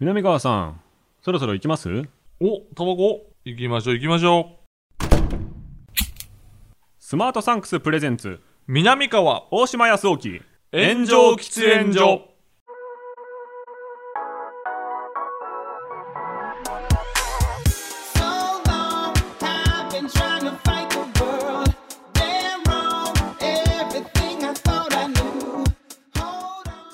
南川さん、そろそろ行きます？お、タバコ行きましょう行きましょう。スマートサンクスプレゼンツ、南川大島康沖炎上喫煙所。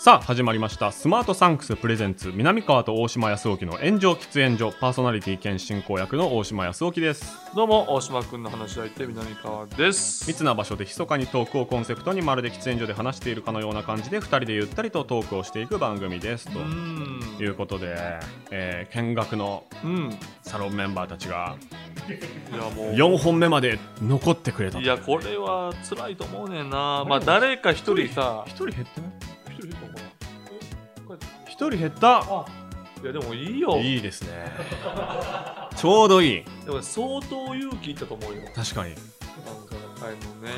さあ始まりました、スマートサンクスプレゼンツ南川と大島康沖の炎上喫煙所。パーソナリティ兼進行役の大島康沖です。どうも、大島くんの話し相手南川です。密な場所で密かにトークをコンセプトに、まるで喫煙所で話しているかのような感じで2人でゆったりとトークをしていく番組です。ということで、見学のサロンメンバーたちが4本目まで残ってくれた。いや、これは辛いと思うねんな。まあ誰か1人さ、1人減ってない？1人減った。いやでもいいよ、いいですねちょうどいい。でも相当勇気いったと思うよ。確かにこ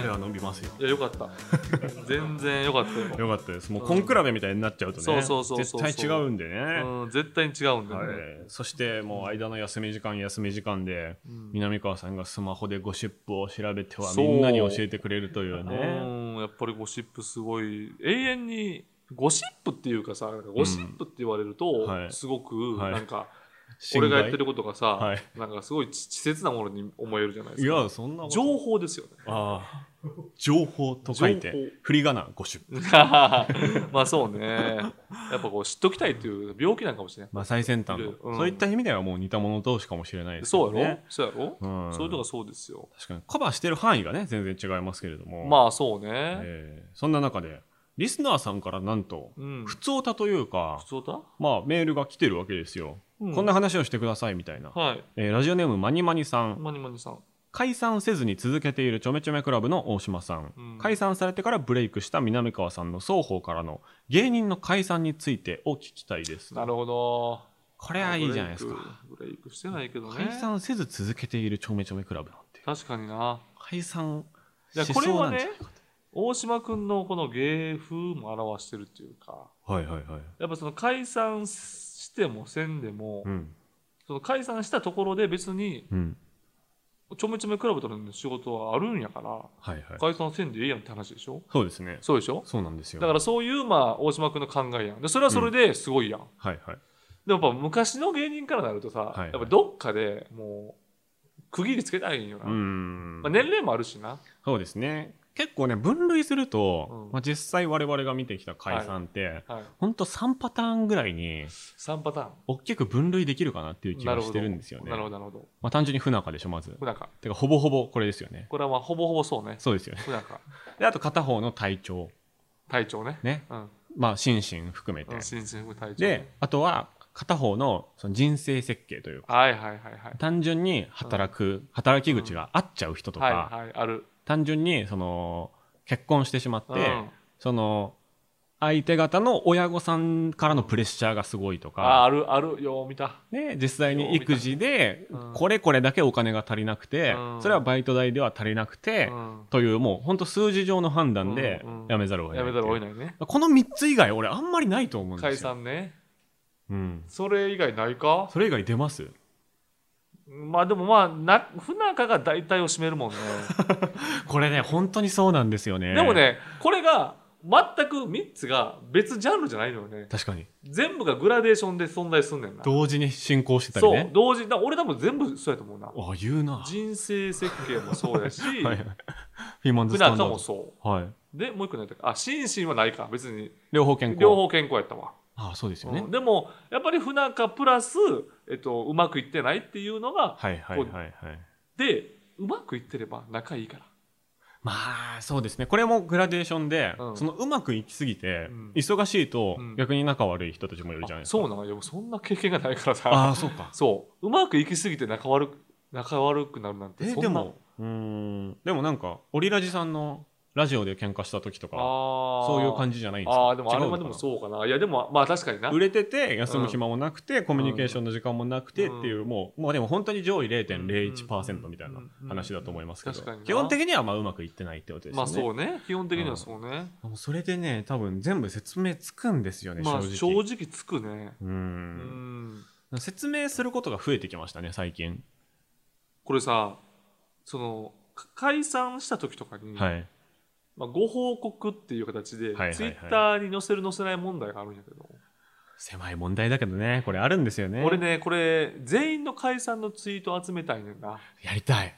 れは伸びますよ。いや、よかった全然よかったよ。よかったです。もう根比べみたいになっちゃうとね、絶対違うんでね、絶対に違うんでね。そしてもう間の休み時間で南川さんがスマホでゴシップを調べてはみんなに教えてくれるというね。やっぱりゴシップすごい、永遠にゴシップっていうかさ、なんかゴシップって言われるとすごくなんか俺がやってることがさ、なんかすごい稚拙なものに思えるじゃないですか。いや、そんなこと情報ですよね。あ、情報と書いて振り仮名ゴシップまあそうね、やっぱこう知っときたいという病気なんかもしれない。まあ最先端の、そういった意味ではもう似た者同士かもしれないですね。そうやろそうやろ、そういうとこ。そうですよ。確かにカバーしてる範囲がね全然違いますけれども、まあそうね、そんな中でリスナーさんからなんと、ふつおたというか、まあメールが来てるわけですよ。こんな話をしてくださいみたいな。ラジオネームまにまにさん。解散せずに続けているちょめちょめクラブの大島さん、解散されてからブレイクした南川さんの双方からの芸人の解散についてを聞きたいです。なるほど、これはいいじゃないですか。ブレイクしてないけどね、解散せず続けているちょめちょめクラブなんて。確かにな、解散しそうなんじゃないかと。大島君のこの芸風も表してるっていうか、やっぱその解散してもせんでも、その解散したところで別に、ちょめちょめクラブとの仕事はあるんやから、解散せんでいいやんって話でしょ。そうですね。そうでしょ。そうなんですよ。だからそういう、まあ大島君の考えやん。でそれはそれですごいやん。でもやっぱ昔の芸人からなるとさ、やっぱどっかでもう区切りつけたいんよな。まあ年齢もあるしな。そうですね。結構ね分類すると、まあ、実際我々が見てきた解散って、ほんと3パターンぐらいに大きく分類できるかなっていう気がしてるんですよね。まあ単純に不仲でしょまず。不仲てかほぼほぼこれですよね。これはまあほぼほぼそうね。そうですよね。不仲で、あと片方の体調ね。まあ心身含めて。であとは片方のその人生設計というか、単純に働き口が合っちゃう人とか、ある。単純にその結婚してしまって、その相手方の親御さんからのプレッシャーがすごいとか、あるよう見た、ね、実際に育児でこれだけお金が足りなくて、それはバイト代では足りなくて、というもう本当数字上の判断でやめざるを得ない、ね、この3つ以外俺あんまりないと思うんですよ解散ね、それ以外ないか。それ以外出ます。まあでもまあ不仲が大体を占めるもんねこれね本当にそうなんですよね。でもねこれが全く3つが別ジャンルじゃないのよね。確かに全部がグラデーションで存在すんねんな。同時に進行してたりね。そう同時だ。俺多分全部そうやと思うな。あ、言うな。人生設計もそうやしフィンマンズスタンダードもそう、でもう一個何だっけ。あ、心身はないか。別に両方健康やったわ。ああそうですよね。でもやっぱり不仲プラス、うまくいってないっていうのが、でうまくいってれば仲いいから。まあそうですね。これもグラデーションで、そのうまくいきすぎて、忙しいと、逆に仲悪い人たちもいるじゃないですか。そうなのよ。そんな経験がないからさ。ああそうか。そううまくいきすぎて仲悪くなるなんて、そんな。でもなんかオリラジさんのラジオで喧嘩した時とかそういう感じじゃないんですか。あ、でもあれはでもそうかな。いやでもまあ確かにな。売れてて休む暇もなくて、コミュニケーションの時間もなくてっていう、もうでも本当に上位 0.01% みたいな話だと思いますけど、基本的にはまあうまくいってないってことですね。まあそうね。基本的にはそうね。それでね多分全部説明つくんですよね。正直つくね。説明することが増えてきましたね最近。これさ、その解散した時とかに、はい、まあ、ご報告っていう形でツイッターに載せる載せない問題があるんやけど、狭い問題だけどね、これあるんですよね。俺ね、これ全員の解散のツイート集めたいねんな。やりたい。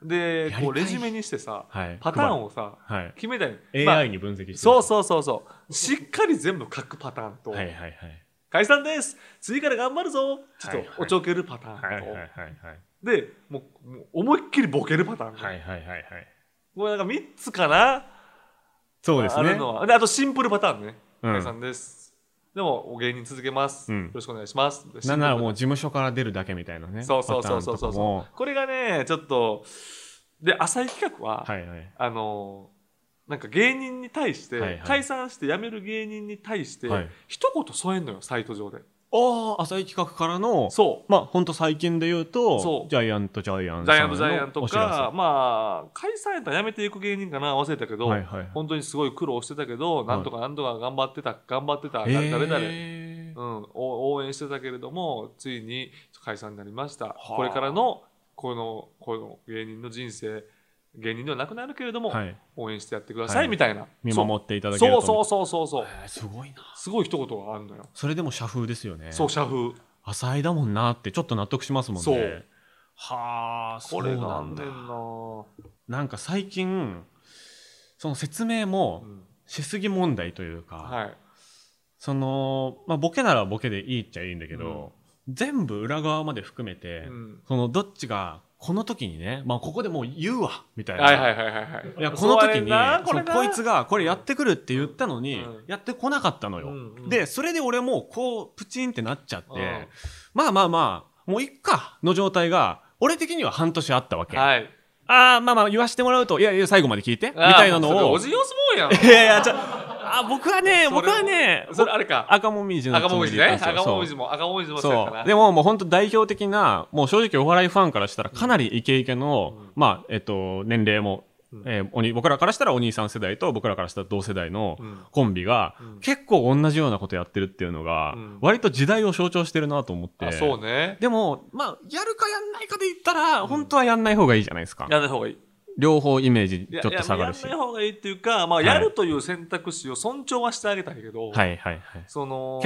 でこうレジュメにしてさ、はい、パターンをさ、はい、決めたい、まあ、AI に分析して、そうそうそうそう、しっかり全部書くパターンとはいはいはい、解散です次から頑張るぞちょっとおちょけるパターンと、はいはいはいはい、でもう思いっきりボケるパターン、はいはいはいはい、これなんか3つかな。そうですね。 あるのはで、あとシンプルパターンね、うん、解散ですでもお芸人続けます、うん、よろしくお願いします。なんならもう事務所から出るだけみたいなね。そうそうそうそうそうそう、これがねちょっとで浅い企画は、はいはい、なんか芸人に対して、はいはい、解散して辞める芸人に対して、はい、一言添えんのよサイト上で。ああ、浅い企画からの、そう、まあ本当最近で言うとジャイアントとか、まあ解散やったら辞めていく芸人かな、忘れたけど、はいはいはい、本当にすごい苦労してたけど、はい、なんとかなんとか頑張ってた誰々、うん、応援してたけれどもついに解散になりました。これからのこの芸人の人生、芸人ではなくなるけれども、はい、応援してやってください、はい、みたいな、見守っていただけると。そう、すごいな、すごい一言があるのよ。それでも社風ですよね。そう、社風浅いだもんなってちょっと納得しますもんね。そう、はあ、これがあんねんな。なんか最近その説明もしすぎ問題というか、うん、はい、その、まあ、ボケならボケでいいっちゃいいんだけど、うん、全部裏側まで含めて、うん、そのどっちがこの時にね、まあここでもう言うわみたいな。はいはいはいはい。いや、この時にこいつがこれやってくるって言ったのに、うん、やってこなかったのよ、うんうん。で、それで俺もこうプチンってなっちゃって、うん、まあもういっかの状態が俺的には半年あったわけ。はい。まあ言わせてもらうと、いや最後まで聞いてみたいなのを。おじいおすもんやん。いやちょっと。僕はねそれあれか、赤もみじの赤もみじね、赤もみじもそうやから。でも本当代表的な、もう正直お笑いファンからしたらかなりイケイケの、うん、まあ年齢も、僕らからしたらお兄さん世代と僕らからしたら同世代のコンビが、うん、結構同じようなことやってるっていうのが、うん、割と時代を象徴してるなと思って。あ、そうね。でもまあやるかやんないかで言ったら、うん、本当はやんない方がいいじゃないですか。やんない方がいい。両方イメージちょっと下がるし、やんない方がいいっていうか、まあ、やるという選択肢を尊重はしてあげたいけど、はいはいはい、その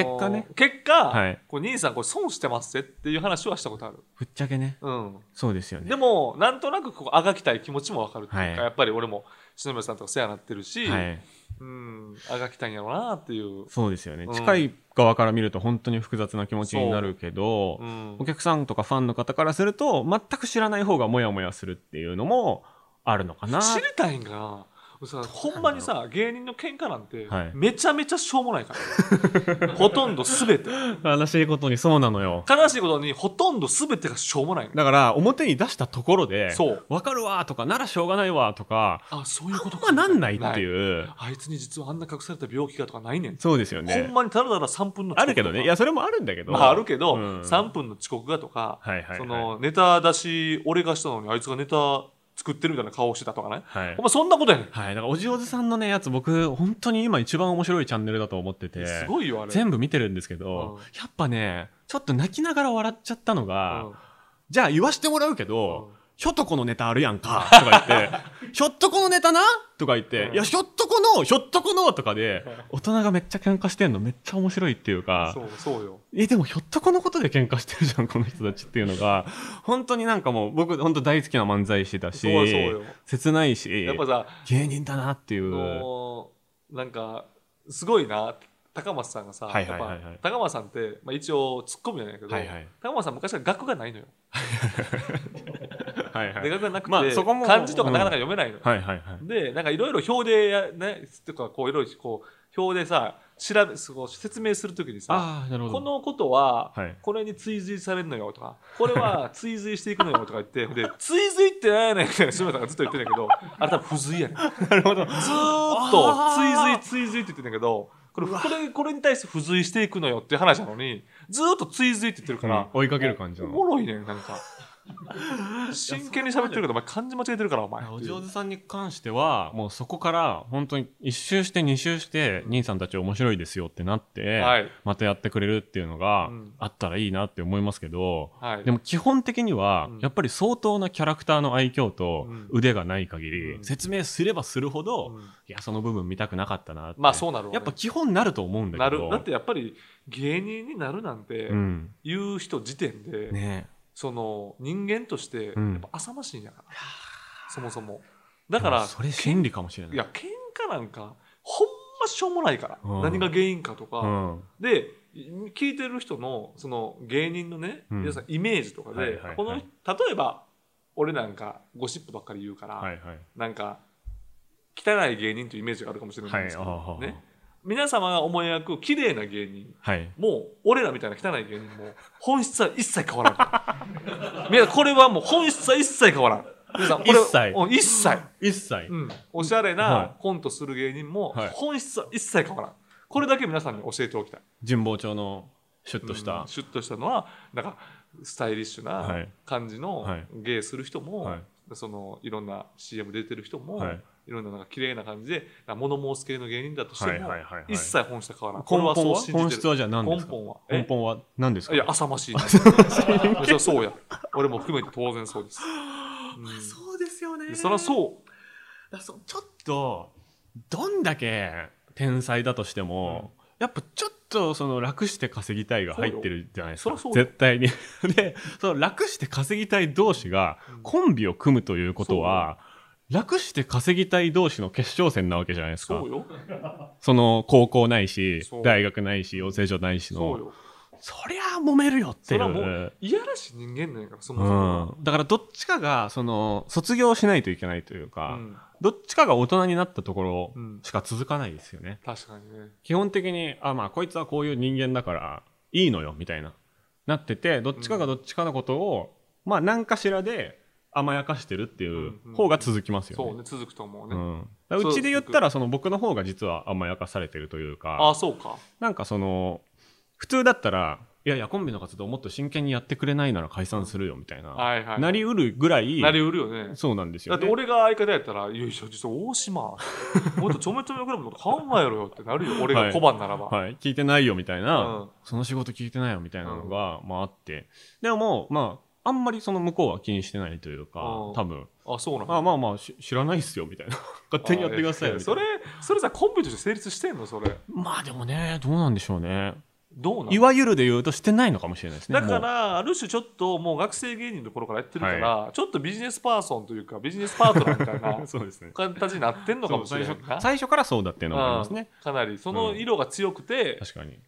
結果、はい、こう兄さんこれ損してますねっていう話はしたことある。ぶっちゃけね、うん、そうですよね。でもなんとなくこうあがきたい気持ちもわかるっていうか、はい、やっぱり俺も篠宮さんとか世話になってるし、はい、うん、あがきたいんやろうなっていう。そうですよね、うん、近い側から見ると本当に複雑な気持ちになるけど、うん、お客さんとかファンの方からすると全く知らない方がモヤモヤするっていうのもあるのかな。知りたいんかな。ほんまにさ、芸人の喧嘩なんてめちゃめちゃしょうもないから、はい、ほとんど全て悲しいことに。そうなのよ、悲しいことにほとんど全てがしょうもないの。だから表に出したところで分かるわとかならしょうがないわとか、あ、そういうことか、あんまなんないっていう、あいつに実はあんな隠された病気がとかないねん。そうですよね。ほんまにただただ3分の遅刻があるけどね。いや、それもあるんだけど、まあ、あるけど、うん、3分の遅刻がとか、はいはいはい、そのネタ出し俺がしたのにあいつがネタ作ってるみたいな顔してたとかね、はい、お前そんなことやねん、はい、だからおじおずさんのねやつ、僕本当に今一番面白いチャンネルだと思ってて、すごいよあれ、全部見てるんですけど、うん、やっぱねちょっと泣きながら笑っちゃったのが、うん、じゃあ言わしてもらうけど、うん、ひょっとこのネタあるやんかとか言ってひょっとこのネタなとか言って、うん、いやひょっとこのとかで大人がめっちゃ喧嘩してんのめっちゃ面白いっていうか、そうよ、でもひょっとこのことで喧嘩してるじゃんこの人たちっていうのが本当になんかもう僕本当大好きな漫才師だし、そう切ないし、やっぱさ芸人だなっていうのなんかすごいな。高松さんがさ、はいはいはいはい、やっぱ高松さんって、まあ、一応ツッコミじゃないけど、はいはい、高松さん昔から額がないのよはいはい、で額がなくて、まあ、そこも漢字とかなかなか読めないの、うん、はいはいはい、でなんかいろいろ表でねとかこういろいろこう表でさ調べそう説明するときにさ、このことはこれに追随されるのよとか、はい、これは追随していくのよとか言ってで追随って何やねんみたいな志村さんがずっと言ってるんだけどあれ多分不随やねん。なるほど、ずっと追随って言ってるんだけど、これに対して付随していくのよっていう話なのにずっと追随って言ってるから、うん、追いかける感じなの。おもろいねんなんか真剣に喋ってるけどお前漢字間違えてるからお前。お上手さんに関してはもうそこから本当に1周して2周して兄さんたち面白いですよってなって、はい、またやってくれるっていうのがあったらいいなって思いますけど、はい、でも基本的にはやっぱり相当なキャラクターの愛嬌と腕がない限り、うん、説明すればするほど、うん、いやその部分見たくなかったなって、まあそうなるね、やっぱ基本なると思うんだけどなる。だってやっぱり芸人になるなんて言う人時点で、うんね、その人間としてやっぱ浅ましいんやから、うん、そもそもだからそれ真理かもしれない。いや喧嘩なんかほんましょうもないから、うん、何が原因かとか、うん、で聞いてる人のその芸人のね、うん、皆さんイメージとかで、はいはいはい、この例えば俺なんかゴシップばっかり言うから、はいはい、なんか汚い芸人というイメージがあるかもしれないんですけど、はい、ね、皆様が思い描く綺麗な芸人、はい、もう俺らみたいな汚い芸人も本質は一切変わらん。皆さんこれはもう本質は一切変わらん。皆さんこれ一切、うん、おしゃれなコントする芸人も本質は一切変わらん、はい、これだけ皆さんに教えておきたい。神保町のシュッとした、うん、シュッとしたのはなんかスタイリッシュな感じの芸する人も、はいはい、そのいろんな CM 出てる人も、はい、いろんななんか綺麗な感じで物申す系の芸人だとしても、はいはいはいはい、一切本質は変わらない。根本はそう信じてる。本質はじゃあ何ですか。根本は何ですか。いや浅ましい。そうや。俺も含めて当然そうです。うん、そうですよね。そりゃそう。だそうちょっとどんだけ天才だとしても、うん、やっぱちょっとその楽して稼ぎたいが入ってるじゃないですか。そ絶対にでその楽して稼ぎたい同士がコンビを組むということは。うん、楽して稼ぎたい同士の決勝戦なわけじゃないですか。 そうよ。その高校ないし大学ないし養成所ないしの そうよ。そりゃ揉めるよっていう。それはもういやらしい人間なんやから、そもそも、うん、だからどっちかがその卒業しないといけないというか、うん、どっちかが大人になったところしか続かないですよね、うん、確かにね。基本的にあ、まあこいつはこういう人間だからいいのよみたいななってて、どっちかがどっちかのことを、うん、まあ何かしらで甘やかしてるっていう方が続きますよね、うんうん、そうね、続くと思うね、うん、うちで言ったらその僕の方が実は甘やかされてるというか。あ、そうか。なんかその普通だったらいやいやコンビの活動をもっと真剣にやってくれないなら解散するよみたいな、はいはい、なりうるぐらい。なりうるよね。そうなんですよ、ね、だって俺が相方やったらいやいや実は大島もっとちょめちょめクラブのこと考えろよってなるよ俺が小判ならば、はいはい、聞いてないよみたいな、うん、その仕事聞いてないよみたいなのが、うん、まああって、でももうまああんまりその向こうは気にしてないというか、多分。あ、そうなんだ。まあまあ知らないっすよみたいな。勝手にやってくださいよみたいな。それさコンビとして成立してんのそれ。まあでもね、どうなんでしょうね。どうなん。いわゆるで言うとしてないのかもしれないですね。だからある種ちょっともう学生芸人の頃からやってるから、はい、ちょっとビジネスパーソンというかビジネスパートナーみたいなそうですね、形になってんのかもしれない。最初からそうだっていうのがありますね。かなりその色が強くて。うん、確かに。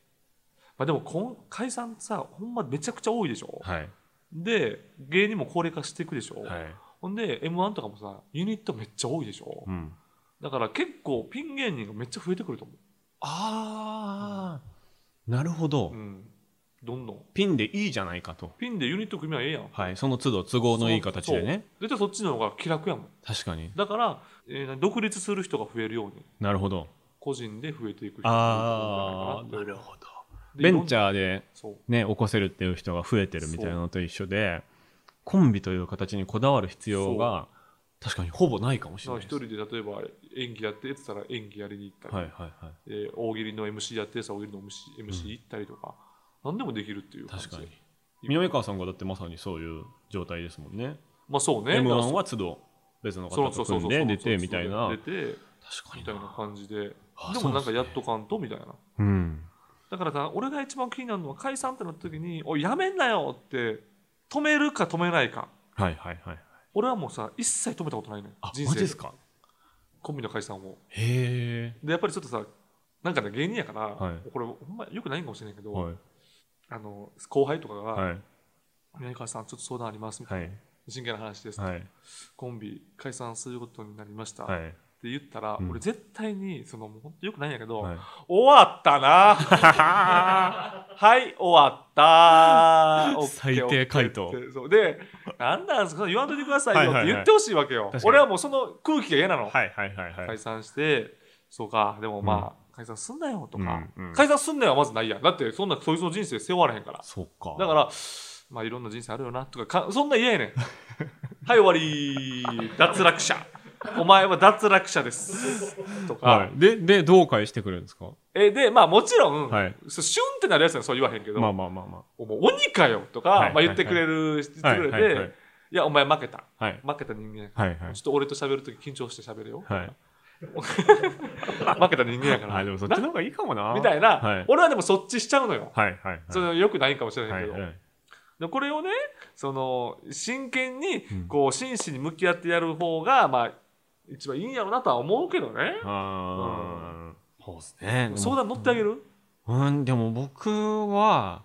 まあでも解散さほんまめちゃくちゃ多いでしょ。はい。で芸人も高齢化していくでしょ、はい、ほんで M-1 とかもさユニットめっちゃ多いでしょ、うん、だから結構ピン芸人がめっちゃ増えてくると思う。あー、うん、なるほど、うん、どんどんピンでいいじゃないかと。ピンでユニット組みはええやん、はい、その都度都合のいい形でね。絶対そっちの方が気楽やもん。確かに。だから、独立する人が増えるように。なるほど。個人で増えていく人が増えていくんじゃないかなって。あー、なるほど。ベンチャーで、ね、起こせるっていう人が増えてるみたいなのと一緒で、コンビという形にこだわる必要が確かにほぼないかもしれないです。一人で例えば演技やってって言ったら演技やりに行ったり、はいはいはい、大喜利の MC やってたら大喜利の MC 行ったりとか、うん、何でもできるっていう感じ。確かに。南川さんがだってまさにそういう状態ですもんね。まあそうね。 M1 は都度別の方と組んで出てみたいな。出て確かにみたいな感じで、でもなんかやっとかんとみたいな。うん、だからさ、俺が一番気になるのは解散ってなった時においやめんなよって止めるか止めないか、はいはいはい、俺はもうさ一切止めたことないね。あ、人生ですか、コンビの解散を。へえ。でやっぱりちょっとさなんかね芸人やから、はい、これほんまよくないんかもしれないけど、はい、あの後輩とかが、はい、宮川さんちょっと相談ありますみたいな、はい、真剣な話です、はい、コンビ解散することになりました、はい、って言ったら、うん、俺絶対にそのもう本当よくないんやけど、はい、終わったなはい終わった最低回答でなんなんですか言わんといてくださいよって言ってほしいわけよ、はいはいはい、俺はもうその空気が嫌なの、はいはいはいはい、解散してそうかでもまあ、うん、解散すんなよとか、うんうん、解散すんなよはまずないやん。だってそんなそいつの人生背負われへんから。そうか。だからまあいろんな人生あるよなとか、そんな嫌やねん。はい終わり、脱落者、お前は脱落者ですとか、はい、でどう返してくれるんですか。でまあもちろん、はい、シュンってなるやつはそう言わへんけど、まあまあまあまあ、鬼かよとか、はいまあ、言ってくれる、言ってくれて、はいはいはい、いやお前負けた、はい、負けた人間やから、はいはい、ちょっと俺と喋るとき緊張して喋るよ、はい負けた人間やからあでもそっちの方がいいかもなみたいな、はい、俺はでもそっちしちゃうのよ、はいはいはい、それよくないかもしれないけど、はいはい、でこれをねその真剣にこう真摯に向き合ってやる方が、うん、まあ一番いいんやろうなとは思うけどね。あ、うん、そうですね。相談乗ってあげる？うん、でも僕は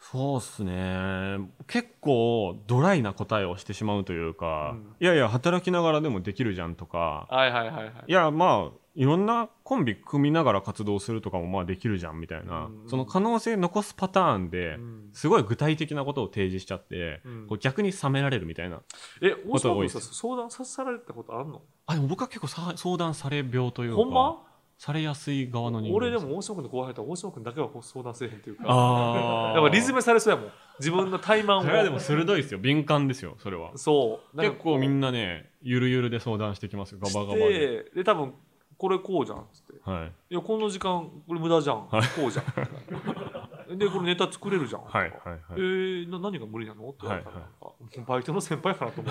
そうっすね、結構ドライな答えをしてしまうというか、うん、いやいや働きながらでもできるじゃんとか、はいはいはいはい、いやまあいろんなコンビ組みながら活動するとかもまあできるじゃんみたいな、うんうん、その可能性残すパターンですごい具体的なことを提示しちゃって、うん、こう逆に冷められるみたいなことが多いです。相談されたことあるの？あでも僕は結構相談され病というか、ほんまされやすい側の人間。俺でも大島君の後輩と大島君だけは相談せえへんというか、あやっぱリズムされそうやもん、自分の怠慢を。それはでも鋭いですよ、敏感ですよそれは。そう結構みんなねゆるゆるで相談してきますよ、ガバガバで。で多分これこうじゃんっつって、はい、いやこの時間これ無駄じゃん、はい、こうじゃんでこれネタ作れるじゃん、はいはいはい、何が無理なのって言われたら、はいはい、バイトの先輩かなと思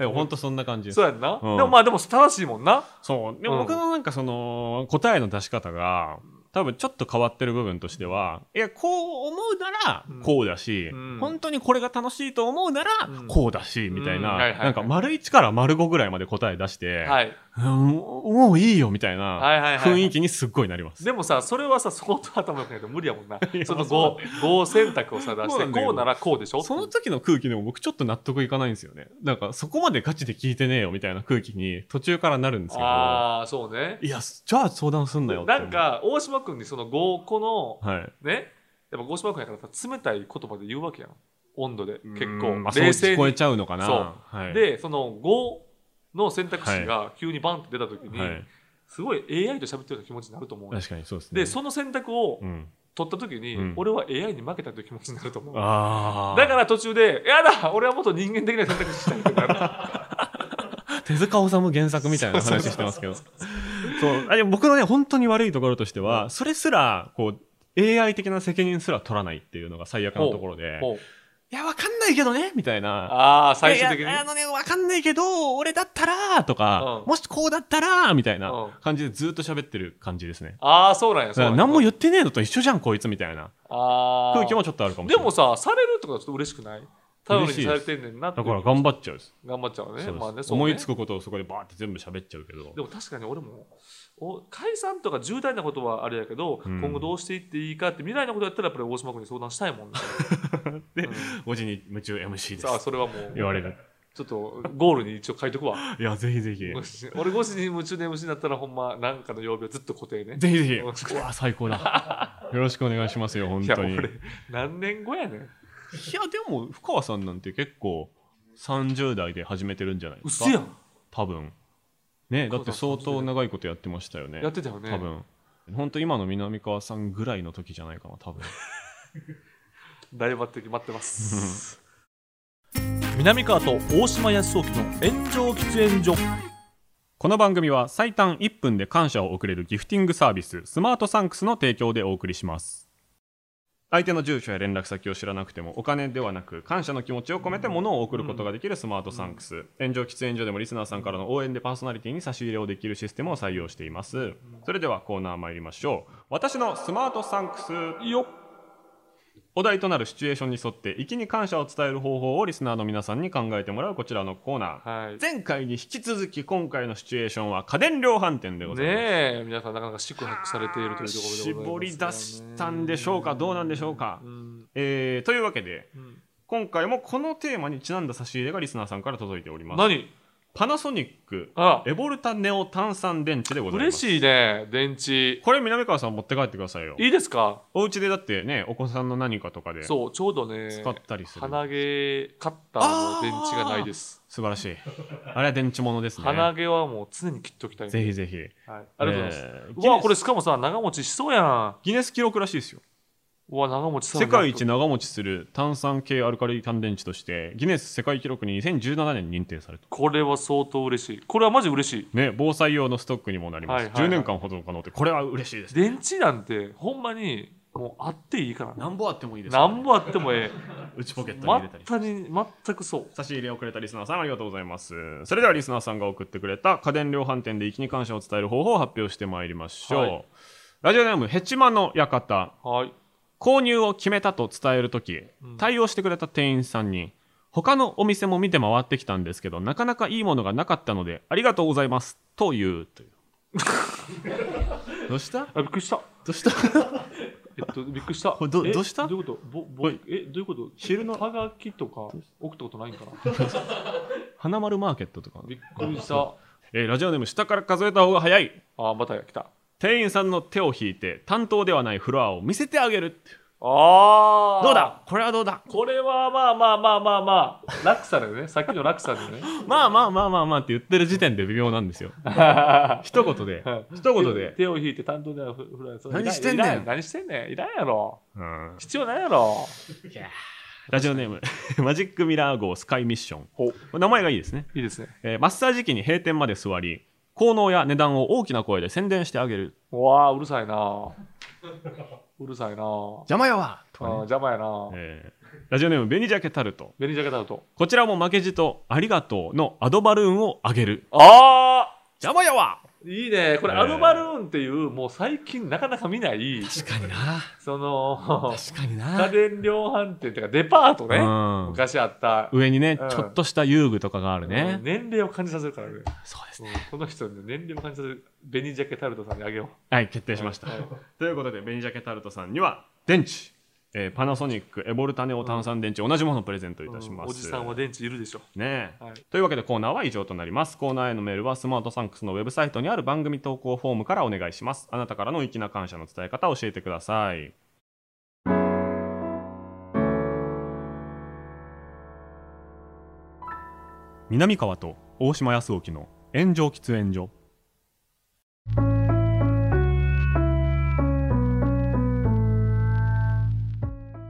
うほんとそんな感じです。そうやんな、うん、でもまあでも正しいもんな。そうでも僕のなんかその答えの出し方が多分ちょっと変わってる部分としては、いやこう思うならこうだし、うん、本当にこれが楽しいと思うならこうだし、うん、みたいな、うんはいはいはい、なんか丸1から丸5ぐらいまで答え出して、はいもういいよみたいな雰囲気にすっごいなります、はいはいはい、でもさそれはさ相当頭良くないと無理やもんなその 5選択をさ出してこうならこうでしょ、その時の空気でも僕ちょっと納得いかないんですよね。なんかそこまでガチで聞いてねえよみたいな空気に途中からなるんですけど、あそうね、いやじゃあ相談すんなよって。なんか大島君にその5個の、はい、ねやっぱ大島君やから冷たい言葉で言うわけやん、温度で結構冷静に聞こえちゃうのかな。そう、はい、でその5の選択肢が急にバンって出た時に、はい、すごい AI と喋ってるような気持ちになると思う。確かにそうですね。でその選択を取った時に、うん、俺は AI に負けたという気持ちになると思う、うん、あだから途中でやだ俺はもっと人間的な選択肢したいってなる手塚治虫原作みたいな話してますけどそうあでも僕のね本当に悪いところとしては、うん、それすらこう AI 的な責任すら取らないっていうのが最悪なところで、いやわかんないけどねみたいな、あ最終的にねわかんないけど俺だったらとか、うん、もしこうだったらみたいな感じでずっと喋ってる感じですね。ああそうなんや、そうなんや、何も言ってねえのと一緒じゃんこいつみたいな空気もちょっとあるかもしれない。でもさされるとかちょっと嬉しくない？頼りにされてんねんなって。だから頑張っちゃうです。頑張っちゃうね。そうです、まあね、そうね思いつくことをそこでバーって全部喋っちゃうけど、でも確かに俺も解散とか重大なことはあれやけど、うん、今後どうしていっていいかって未来のことやったらやっぱり大島君に相談したいもんねで、うん、おじに夢中 MC です。あそれはもう言われる。ちょっとゴールに一応書いとくわいやぜひぜひ俺ごしに夢中で MC になったらほんまなんかの曜日はずっと固定ね。ぜひぜひうわ最高だよろしくお願いしますよ本当に。いや俺何年後やねん。いやでも深川さんなんて結構30代で始めてるんじゃないですか。うっせやん多分ね、だって相当長いことやってましたよね。やってたよね多分。本当今の南川さんぐらいの時じゃないかな多分大抜擢待ってます南川と大島康沖の炎上喫煙所。この番組は最短1分で感謝を送れるギフティングサービススマートサンクスの提供でお送りします。相手の住所や連絡先を知らなくてもお金ではなく感謝の気持ちを込めて物を送ることができるスマートサンクス、うん、炎上喫煙所でもリスナーさんからの応援でパーソナリティに差し入れをできるシステムを採用しています。それではコーナー参りましょう。私のスマートサンクスよ。お題となるシチュエーションに沿って粋に感謝を伝える方法をリスナーの皆さんに考えてもらうこちらのコーナー、はい、前回に引き続き今回のシチュエーションは家電量販店でございますね。え皆さんなかなか宿泊されているというところでございます、ね、絞り出したんでしょうかどうなんでしょうか、うんというわけで、うん、今回もこのテーマにちなんだ差し入れがリスナーさんから届いております。何パナソニックエボルタネオ炭酸電池でございます。嬉しいね電池。これ南川さん持って帰ってくださいよ。いいですか。お家でだってねお子さんの何かとかでそうちょうどね使ったりする鼻毛カッターの電池がないです。素晴らしいあれは電池ものですね。鼻毛はもう常に切っておきたい、ね、ぜひぜひ、はい、ありがとうございます。うわこれしかもさ長持ちしそうやん。ギネス記録らしいですよ。世界一長持ちする炭酸系アルカリ乾電池としてギネス世界記録に2017年認定された。これは相当嬉しい。これはマジ嬉しいね。防災用のストックにもなります。10年間保存可能って、これは嬉しいです。電池なんてほんまにもうあっていいから、何本あってもいいです、ね、何本あってもええ内ポケットに入れたり、全くそう。差し入れをくれたリスナーさんありがとうございます。それではリスナーさんが送ってくれた家電量販店で粋に感謝を伝える方法を発表してまいりましょう、はい、ラジオネームヘチマの館。はい。購入を決めたと伝えるとき、対応してくれた店員さんに、他のお店も見て回ってきたんですけどなかなかいいものがなかったのでありがとうございますと言うという。どうした？あ、びっくりした。どうした？びっくりした。どうした？どういうこと？どういうこと？昼のハガキとか送ったことないんかな。花丸マーケットとか。びっくりした。ラジオネーム下から数えた方が早い。あ、また来た。店員さんの手を引いて担当ではないフロアを見せてあげる。ああ、どうだこれは。どうだこれは。まあまあまあまあまあ落差だよね。さっきの落差だよね。まあまあまあまあまあって言ってる時点で微妙なんですよ。一言で、はい、一言で手を引いて担当ではフロア。何してんねん、何してんねん、いらんやろ、うん、必要ないやろ。いや、ラジオネームマジックミラー号スカイミッション。名前がいいですね。いいですね。マッサージ機に閉店まで座り、効能や値段を大きな声で宣伝してあげる。うわー、うるさいな。うるさいな。邪魔やわとか、ね、邪魔やな。ラジオネーム紅ジャケタルト。紅ジャケタルト。こちらも負けじとありがとうのアドバルーンをあげる。あー、邪魔やわ。いいねこれ。アドバルーンっていうもう最近なかなか見ない。確かにな。その確かにな。家電量販店とかデパートね、うん、昔あった上にね、うん、ちょっとした遊具とかがあるね。年齢を感じさせるからね。そうですね、うん、この人の年齢を感じさせる紅ジャケタルトさんにあげよう。はい、決定しました、はい、ということで紅ジャケタルトさんには電池、パナソニックエボルタネオ炭酸電池、うん、同じものをプレゼントいたします、うん、おじさんは電池いるでしょねえ、はい、というわけでコーナーは以上となります。コーナーへのメールはスマートサンクスのウェブサイトにある番組投稿フォームからお願いします。あなたからの粋な感謝の伝え方を教えてください。南川と大島康沖の炎上喫煙所。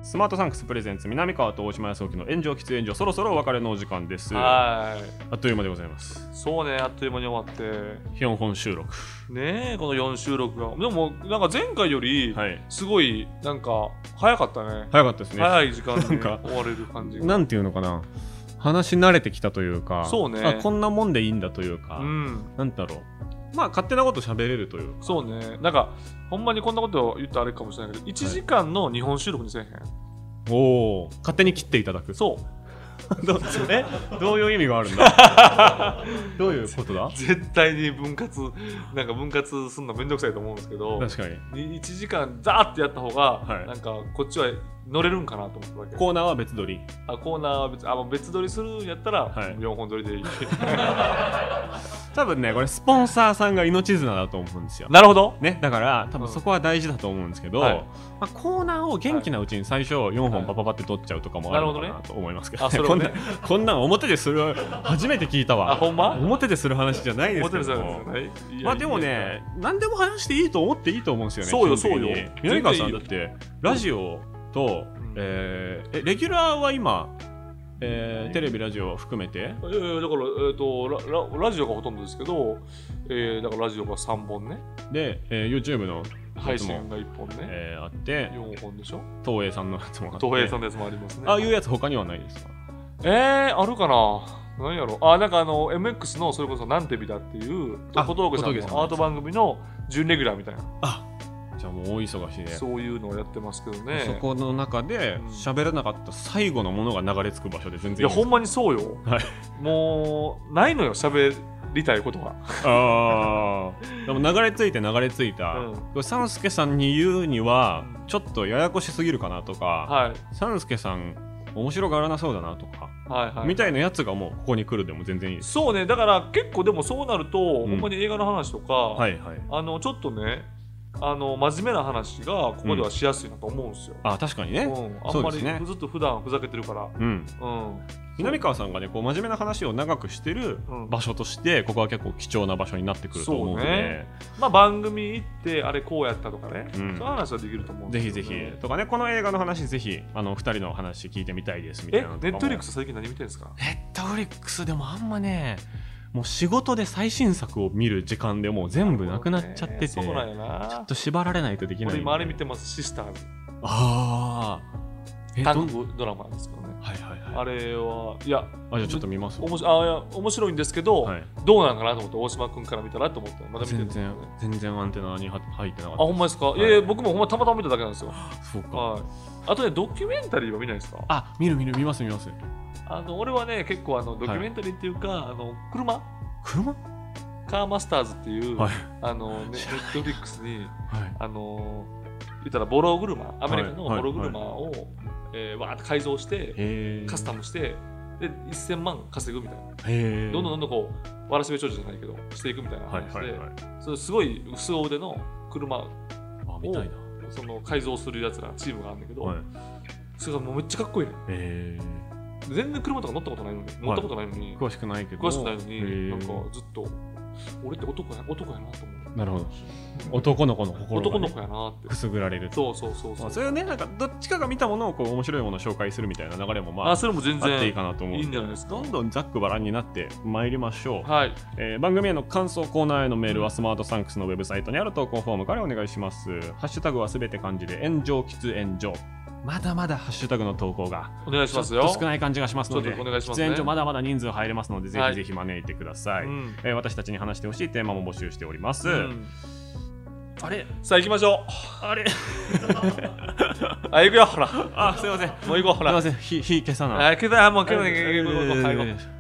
スマートサンクスプレゼンツ南川と大島康沖の炎上喫煙所、そろそろお別れのお時間です。はい、あっという間でございます。そうね、あっという間に終わって4本収録ねえ。この4収録がでもなんか前回よりすごいなんか早かったね、はい、早かったですね。早い時間に終われる感じがなんていうのかな、話し慣れてきたというか。そうね、あ、こんなもんでいいんだというか、うん、なんだろう、まあ勝手なこと喋れるというか。そうね、なんかほんまにこんなこと言ったらあれかもしれないけど、1時間の日本収録にせえへん、はい、おお、勝手に切っていただく。そうどういう意味があるんだ。どういうことだ。絶対に分割すんのめんどくさいと思うんですけど、確かに1時間ザーってやった方が、はい、なんかこっちは乗れるんかなと思ったわけ。コーナーは別撮り。あ、コーナーは別撮りするんやったら、はい、4本撮りでいい。多分ね、これスポンサーさんが命綱だと思うんですよ。なるほどね。だから多分そこは大事だと思うんですけど、うん、はい、まあ、コーナーを元気なうちに最初4本パパパって撮っちゃうとかもあるのかなと思いますけど、ね、こんなん表でする初めて聞いたわ。あ、ほんま？表でする話じゃないですけど、まあでもね、何でも話していいと思っていいと思うんですよね。そうよそうよ。南川さんだってラジオと、レギュラーは今、テレビラジオ含めて、だから、ラジオがほとんどですけど、だからラジオが3本ねで、YouTube の配信が1本ね、あって4本でしょ。東映さんのやつもあって、東映さんのやつもありますね。ああいうやつ他にはないですか。あるかな。何やろ。あ、なんかMX のそれこそなんてびだっていう小峠さんのアート番組の準レギュラーみたいな。あ、じゃあもう大忙しいね。そういうのをやってますけどね。そこの中で喋らなかった最後のものが流れ着く場所で全然いい。いや、ほんまにそうよ、はい、もうないのよ喋りたいことが。あでも流れ着いた、うん、サンスケさんに言うにはちょっとややこしすぎるかなとか、はい、サンスケさん面白がらなそうだなとか、はいはい、みたいなやつがもうここに来るでも全然いいです。そうね、だから結構でもそうなると、うん、ほんまに映画の話とか、はいはい、ちょっとね真面目な話がここではしやすいなと思うんですよ。あ、確かにね、あんまりずっと普段ふざけてるから、南川さんがねこう真面目な話を長くしてる場所として、ここは結構貴重な場所になってくると思うので、まあ、番組行ってあれこうやったとかね、そういう話はできると思うんですよ、ね、ぜひぜひとかね、この映画の話ぜひ2人の話聞いてみたいですみたいなのとかも。ネットリックス最近何見てるんですか？ネットリックスでもあんまね、もう仕事で最新作を見る時間でもう全部なくなっちゃってて、ちょっと縛られないとできない。俺今あれ見てます、シスターズ。ああ、韓国ドラマですかね。はいはいはい。あれはいや、あ、じゃあちょっと見ます。面白いんですけど、どうなんかなと思って大島君から見たらと思ってまだ見てるんですよね。全然アンテナに入ってなかった。あ、ほんまですか？ええ、僕もほんまたまたま見ただけなんですよ。そうか。あとね、ドキュメンタリーは見ないですか？あ、見ます見ます。俺はね結構ドキュメンタリーっていうか、車カーマスターズっていう、ネットフリックスに、言ったらボロ車、アメリカのボロ車をわーって改造してカスタムしてで1000万稼ぐみたいな、どんどんどんどんこうわらしべ長者じゃないけどしていくみたいな話で、それすごい薄腕の車をその改造するやつらチームがあるんだけど、それがもうめっちゃかっこいいね。全然車とか乗ったことないのに詳しくないのになんかずっと俺って男やなと思う。なるほど、男の子の心が、ね、男の子やなってくすぐられる。そうそれはね、なんかどっちかが見たものをこう面白いものを紹介するみたいな流れもまあそれも全然あっていいかなと思う。いいんじゃないですか。どんどんざっくばらんになってまいりましょう。はい、番組への感想、コーナーへのメールはスマートサンクスのウェブサイトにある投稿フォームからお願いします。ハッシュタグはすべて漢字で炎上喫煙所。まだまだハッシュタグの投稿がお願いしますよ。ちょっと少ない感じがしますので、出演所まだまだ人数入れますので、ぜひぜひ招いてください。私たちに話してほしいテーマも募集しております。あれ、さあ行きましょう。あれ、あ、行くよほら。あ、すいません。もう行こうほら。すいません。火消さない。あ、消さない。もう消さない。